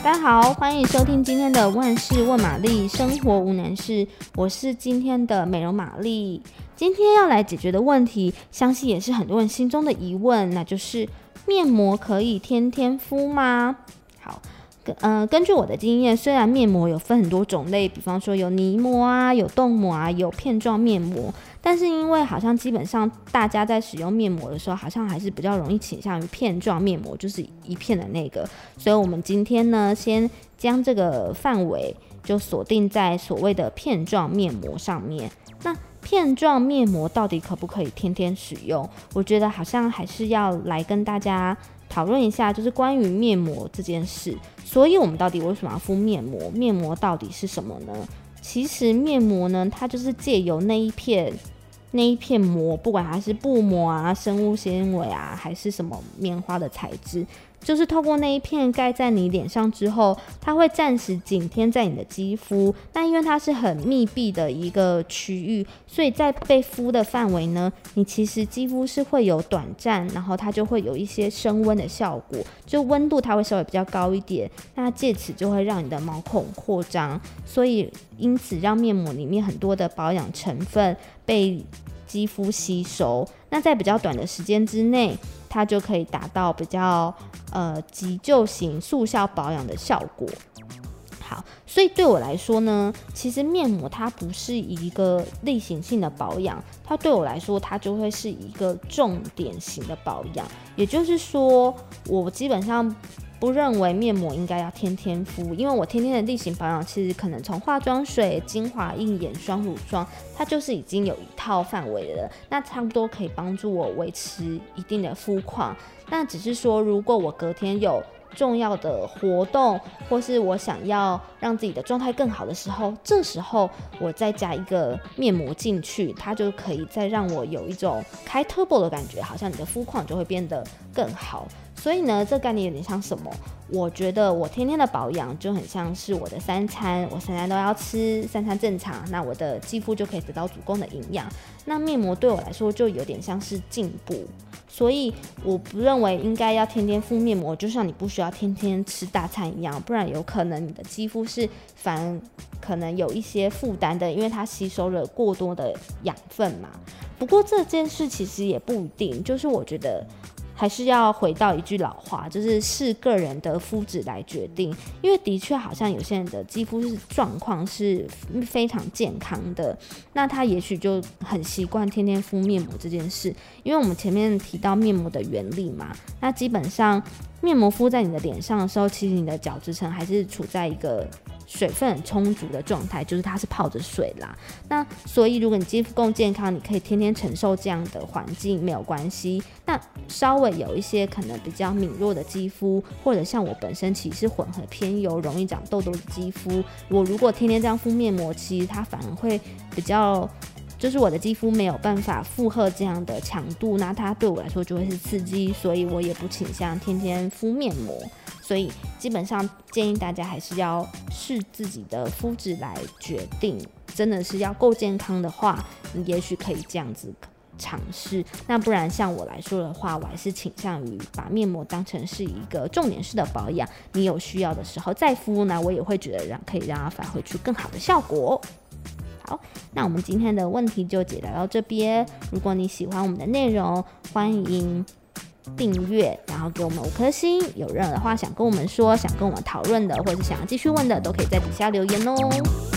大家好，欢迎收听今天的万事问玛丽，生活无难事，我是今天的美容玛丽。今天要来解决的问题，相信也是很多人心中的疑问，那就是面膜可以天天敷吗？好，根据我的经验，虽然面膜有分很多种类，比方说有泥膜啊，有冻膜啊，有片状面膜，但是因为好像基本上大家在使用面膜的时候，好像还是比较容易倾向于片状面膜，就是一片的那个，所以我们今天呢，先将这个范围就锁定在所谓的片状面膜上面。那片状面膜到底可不可以天天使用？我觉得好像还是要来跟大家讨论一下，就是关于面膜这件事。所以我们到底为什么要敷面膜？面膜到底是什么呢？其实面膜呢，它就是借由那一片膜，不管它是布膜啊、生物纤维啊，还是什么棉花的材质，就是透过那一片盖在你脸上之后，它会暂时紧贴在你的肌肤。那因为它是很密闭的一个区域，所以在被敷的范围呢，你其实肌肤是会有短暂，然后它就会有一些升温的效果，就温度它会稍微比较高一点，那借此就会让你的毛孔扩张，所以因此让面膜里面很多的保养成分被肌肤吸收，那在比较短的时间之内，它就可以达到比较急救型速效保养的效果。好，所以对我来说呢，其实面膜它不是一个例行性的保养，它对我来说它就会是一个重点型的保养，也就是说我基本上不认为面膜应该要天天敷，因为我天天的例行保养其实可能从化妆水、精华液、眼霜、乳霜，它就是已经有一套范围了，那差不多可以帮助我维持一定的肤况。那只是说，如果我隔天有重要的活动，或是我想要让自己的状态更好的时候，这时候我再加一个面膜进去，它就可以再让我有一种开 turbo 的感觉，好像你的肤况就会变得更好。所以呢，这概念有点像什么？我觉得我天天的保养就很像是我的三餐，我三餐都要吃，三餐正常，那我的肌肤就可以得到足够的营养。那面膜对我来说就有点像是进补，所以我不认为应该要天天敷面膜，就像你不需要天天吃大餐一样，不然有可能你的肌肤是反而可能有一些负担的，因为它吸收了过多的养分嘛。不过这件事其实也不一定，就是我觉得还是要回到一句老话，就是视个人的肤质来决定，因为的确好像有些人的肌肤是状况是非常健康的，那他也许就很习惯天天敷面膜这件事，因为我们前面提到面膜的原理嘛，那基本上面膜敷在你的脸上的时候，其实你的角质层还是处在一个水分很充足的状态，就是它是泡着水啦。那所以如果你肌肤够健康，你可以天天承受这样的环境没有关系。那稍微有一些可能比较敏弱的肌肤，或者像我本身其实是混合偏油容易长痘痘的肌肤，我如果天天这样敷面膜，其实它反而会比较，就是我的肌肤没有办法负荷这样的强度，那它对我来说就会是刺激，所以我也不倾向天天敷面膜。所以基本上建议大家还是要视自己的肤质来决定，真的是要够健康的话，你也许可以这样子尝试。那不然像我来说的话，我还是倾向于把面膜当成是一个重点式的保养，你有需要的时候再敷呢，我也会觉得可以让它发挥出更好的效果。好，那我们今天的问题就解答到这边。如果你喜欢我们的内容，欢迎订阅，然后给我们5颗星。有任何的话想跟我们说，想跟我们讨论的，或者是想要继续问的，都可以在底下留言哦。